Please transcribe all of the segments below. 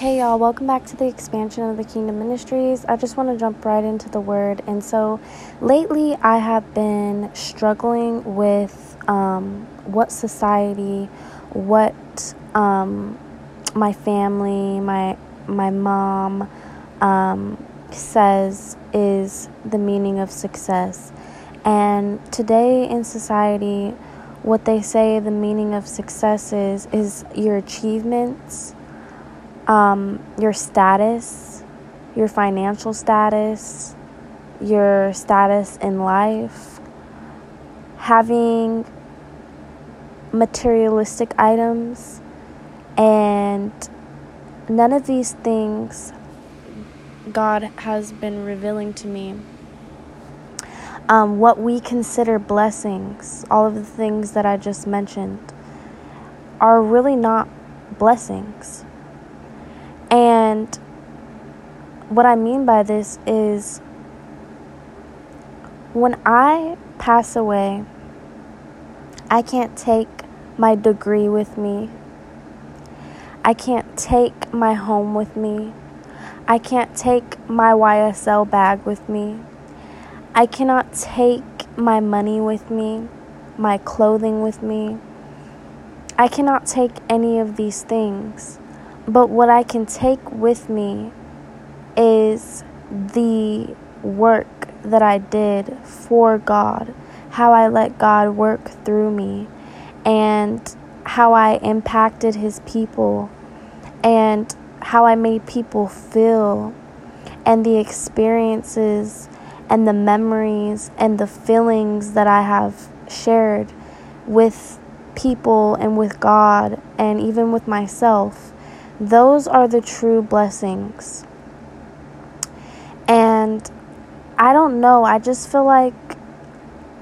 Hey y'all, welcome back to the expansion of the Kingdom Ministries. I just want to jump right into the word. And so lately I have been struggling with what society, what my family, my mom says is the meaning of success. And today in society, what they say the meaning of success is your achievements, your status, your financial status, your status in life, having materialistic items, and none of these things God has been revealing to me. What we consider blessings, all of the things that I just mentioned, are really not blessings. And what I mean by this is when I pass away, I can't take my degree with me. I can't take my home with me. I can't take my YSL bag with me. I cannot take my money with me, my clothing with me. I cannot take any of these things. But what I can take with me is the work that I did for God, how I let God work through me, and how I impacted His people, and how I made people feel, and the experiences, and the memories, and the feelings that I have shared with people and with God, and even with myself. Those are the true blessings. And I don't know, I just feel like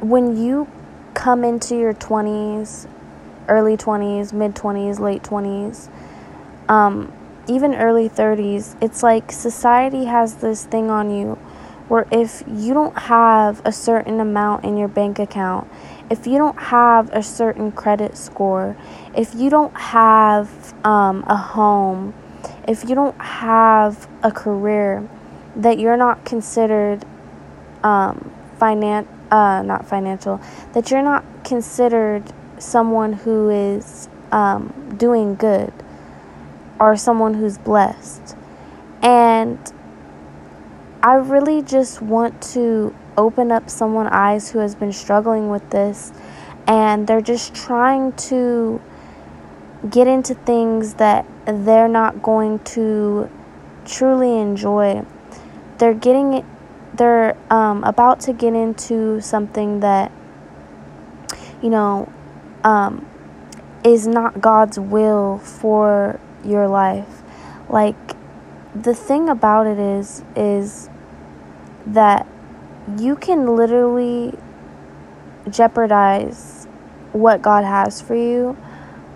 when you come into your 20s, early 20s, mid 20s, late 20s, even early 30s, it's like society has this thing on you where if you don't have a certain amount in your bank account, if you don't have a certain credit score, if you don't have a home, if you don't have a career, that you're not considered that you're not considered someone who is doing good or someone who's blessed. And I really just want to open up someone's eyes who has been struggling with this, and they're just trying to get into things that they're not going to truly enjoy. They're about to get into something that, you know, is not God's will for your life. Like, the thing about it is that you can literally jeopardize what God has for you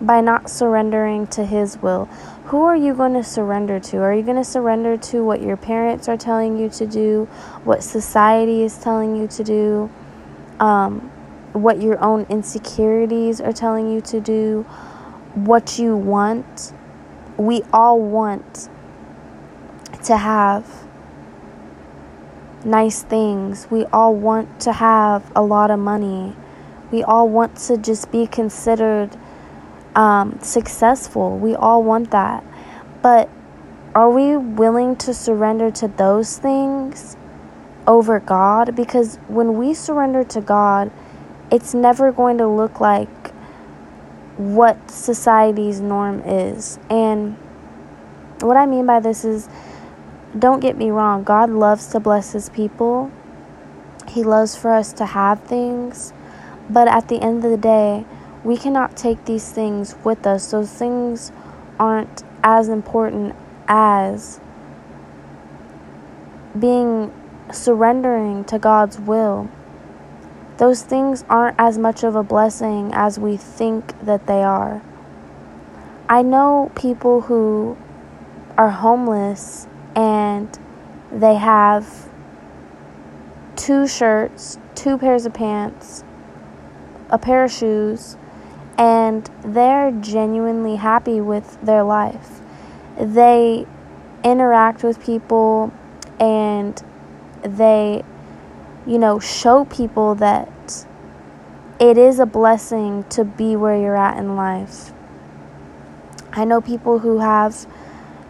by not surrendering to His will. Who are you going to surrender to? Are you going to surrender to what your parents are telling you to do, what society is telling you to do, what your own insecurities are telling you to do, what you want? We all want to have nice things. We all want to have a lot of money. We all want to just be considered successful. We all want that. But are we willing to surrender to those things over God? Because when we surrender to God, it's never going to look like what society's norm is. And what I mean by this is, don't get me wrong, God loves to bless His people. He loves for us to have things. But at the end of the day, we cannot take these things with us. Those things aren't as important as surrendering to God's will. Those things aren't as much of a blessing as we think that they are. I know people who are homeless and they have 2 shirts, 2 pairs of pants, a pair of shoes, and they're genuinely happy with their life. they interact with people and they, you know, show people that it is a blessing to be where you're at in life. I know people who have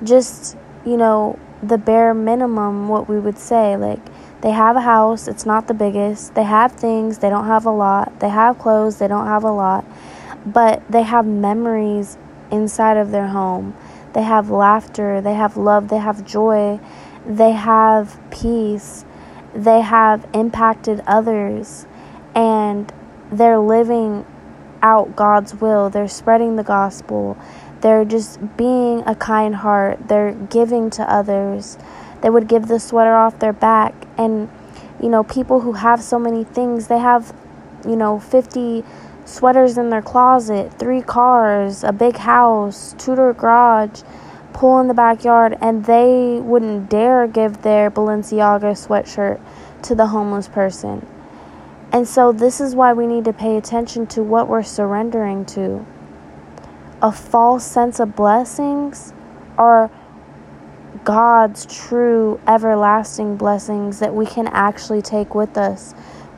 just, you know, the bare minimum, what we would say, like, they have a house, it's not the biggest. They have things, they don't have a lot. They have clothes, they don't have a lot. But they have memories inside of their home. They have laughter, they have love, they have joy, they have peace. They have impacted others, and they're living out God's will. They're spreading the gospel. They're just being a kind heart. They're giving to others. They would give the sweater off their back. And, you know, people who have so many things, they have, you know, 50 sweaters in their closet, 3 cars, a big house, 2-door garage, pool in the backyard, and they wouldn't dare give their Balenciaga sweatshirt to the homeless person. And so this is why we need to pay attention to what we're surrendering to. A false sense of blessings are God's true everlasting blessings that we can actually take with us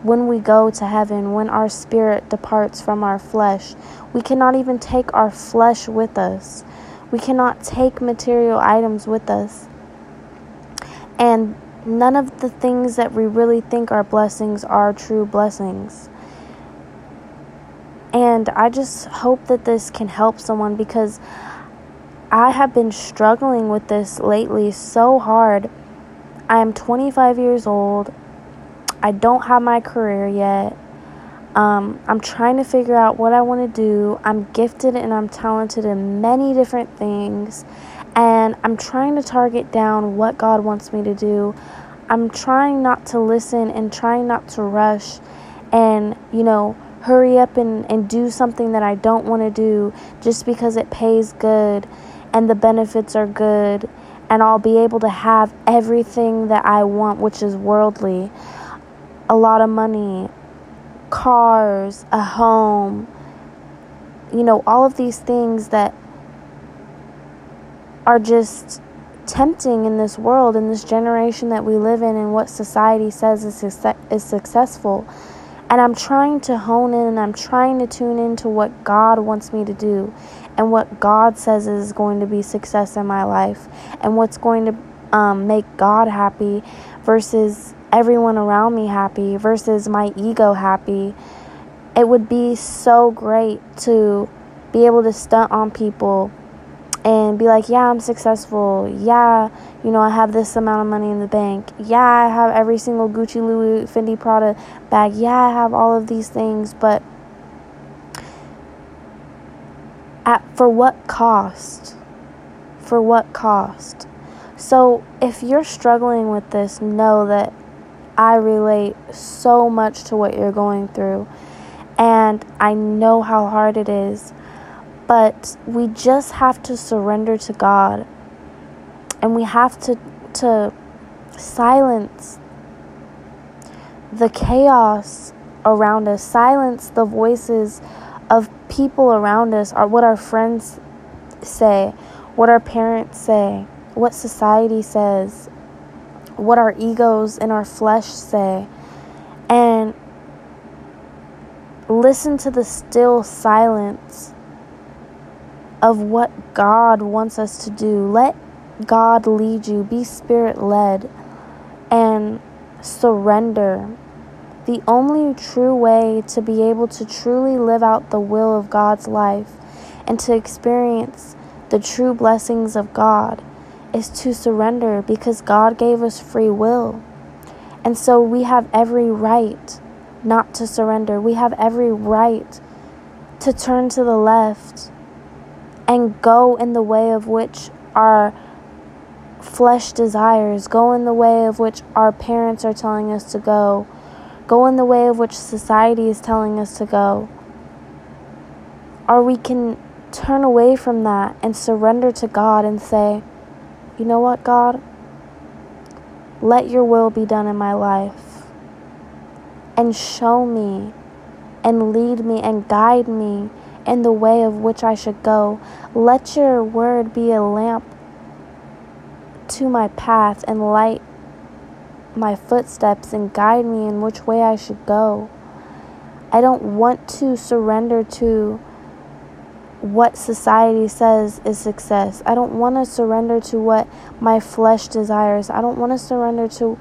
when we go to heaven, when our spirit departs from our flesh. We cannot even take our flesh with us. We cannot take material items with us. And none of the things that we really think are blessings are true blessings. And I just hope that this can help someone, because I have been struggling with this lately so hard. I am 25 years old. I don't have my career yet. I'm trying to figure out what I want to do. I'm gifted and I'm talented in many different things. And I'm trying to target down what God wants me to do. I'm trying not to listen and trying not to rush and, you know, hurry up and do something that I don't want to do just because it pays good and the benefits are good and I'll be able to have everything that I want, which is worldly. A lot of money, cars, a home, you know, all of these things that are just tempting in this world, in this generation that we live in, and what society says is successful. And I'm trying to hone in, and I'm trying to tune into what God wants me to do and what God says is going to be success in my life and what's going to make God happy versus everyone around me happy versus my ego happy. It would be so great to be able to stunt on people and be like, yeah, I'm successful. Yeah, you know, I have this amount of money in the bank. Yeah, I have every single Gucci, Louis, Fendi, Prada bag. Yeah, I have all of these things, but for what cost? For what cost? So if you're struggling with this, know that I relate so much to what you're going through, and I know how hard it is, but we just have to surrender to God, and we have to silence the chaos around us, silence the voices of people around us, or what our friends say, what our parents say, what society says, what our egos and our flesh say, and listen to the still silence of what God wants us to do. Let God lead you. Be spirit-led and surrender. The only true way to be able to truly live out the will of God's life and to experience the true blessings of God is to surrender, because God gave us free will. And so we have every right not to surrender. We have every right to turn to the left and go in the way of which our flesh desires, go in the way of which our parents are telling us to go in the way of which society is telling us to go. Or we can turn away from that and surrender to God and say, you know what, God? Let your will be done in my life. And show me and lead me and guide me in the way of which I should go. Let your word be a lamp to my path and light my footsteps and guide me in which way I should go. I don't want to surrender to what society says is success. I don't want to surrender to what my flesh desires. I don't want to surrender to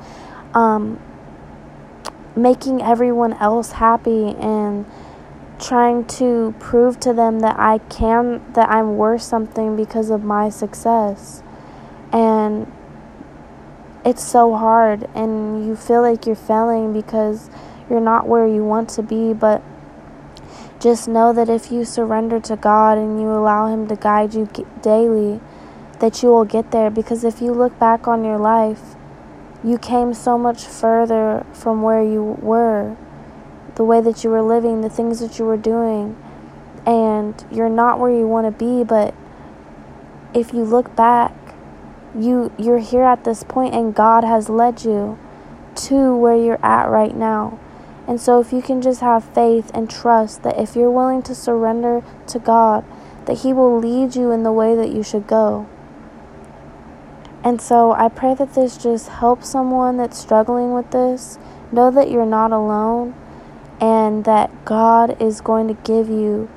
making everyone else happy and trying to prove to them that that I'm worth something because of my success. And it's so hard, and you feel like you're failing because you're not where you want to be, but just know that if you surrender to God and you allow Him to guide you daily, that you will get there. Because if you look back on your life, you came so much further from where you were, the way that you were living, the things that you were doing, and you're not where you want to be. But if you look back, you're here at this point, and God has led you to where you're at right now. And so if you can just have faith and trust that if you're willing to surrender to God, that He will lead you in the way that you should go. And so I pray that this just helps someone that's struggling with this. Know that you're not alone, and that God is going to give you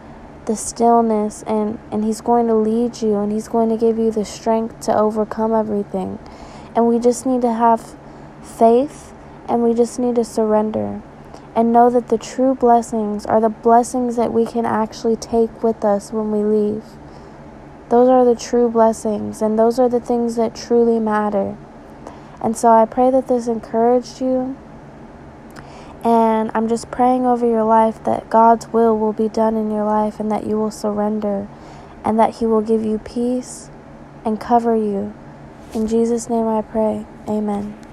the stillness, and He's going to lead you, and He's going to give you the strength to overcome everything. And we just need to have faith, and we just need to surrender. And know that the true blessings are the blessings that we can actually take with us when we leave. Those are the true blessings, and those are the things that truly matter. And so I pray that this encouraged you. And I'm just praying over your life that God's will be done in your life, and that you will surrender, and that He will give you peace and cover you. In Jesus' name I pray. Amen.